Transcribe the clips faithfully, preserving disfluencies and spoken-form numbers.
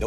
No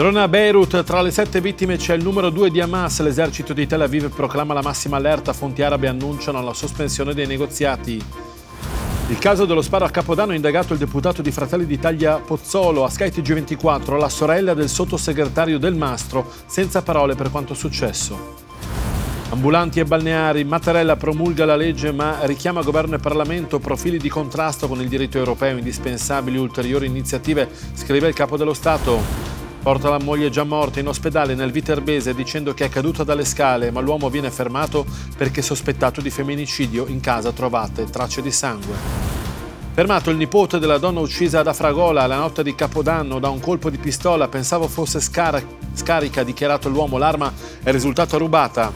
Drone a Beirut, tra le sette vittime c'è il numero due di Hamas, l'esercito di Tel Aviv proclama la massima allerta, fonti arabe annunciano la sospensione dei negoziati. Il caso dello sparo a Capodanno, indagato il deputato di Fratelli d'Italia Pozzolo. A Sky T G ventiquattro, la sorella del sottosegretario Del Mastro, senza parole per quanto successo. Ambulanti e balneari, Mattarella promulga la legge ma richiama governo e Parlamento, profili di contrasto con il diritto europeo, indispensabili ulteriori iniziative, scrive il capo dello Stato. Porta la moglie già morta in ospedale nel Viterbese dicendo che è caduta dalle scale, ma l'uomo viene fermato perché sospettato di femminicidio, in casa trovate tracce di sangue. Fermato il nipote della donna uccisa ad Afragola la notte di Capodanno da un colpo di pistola, pensavo fosse scar- scarica, dichiarato l'uomo, l'arma è risultata rubata.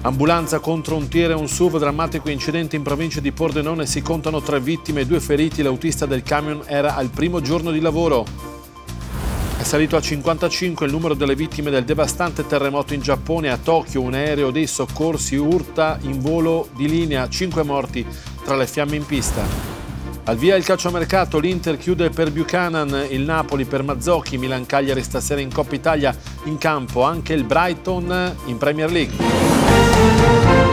Ambulanza contro un tir e un S U V, drammatico incidente in provincia di Pordenone, si contano tre vittime e due feriti, l'autista del camion era al primo giorno di lavoro. È salito a cinquantacinque il numero delle vittime del devastante terremoto in Giappone. A Tokyo un aereo dei soccorsi urta in volo di linea, cinque morti tra le fiamme in pista. Al via il calciomercato, l'Inter chiude per Buchanan, il Napoli per Mazzocchi, Milan-Cagliari stasera in Coppa Italia, in campo anche il Brighton in Premier League.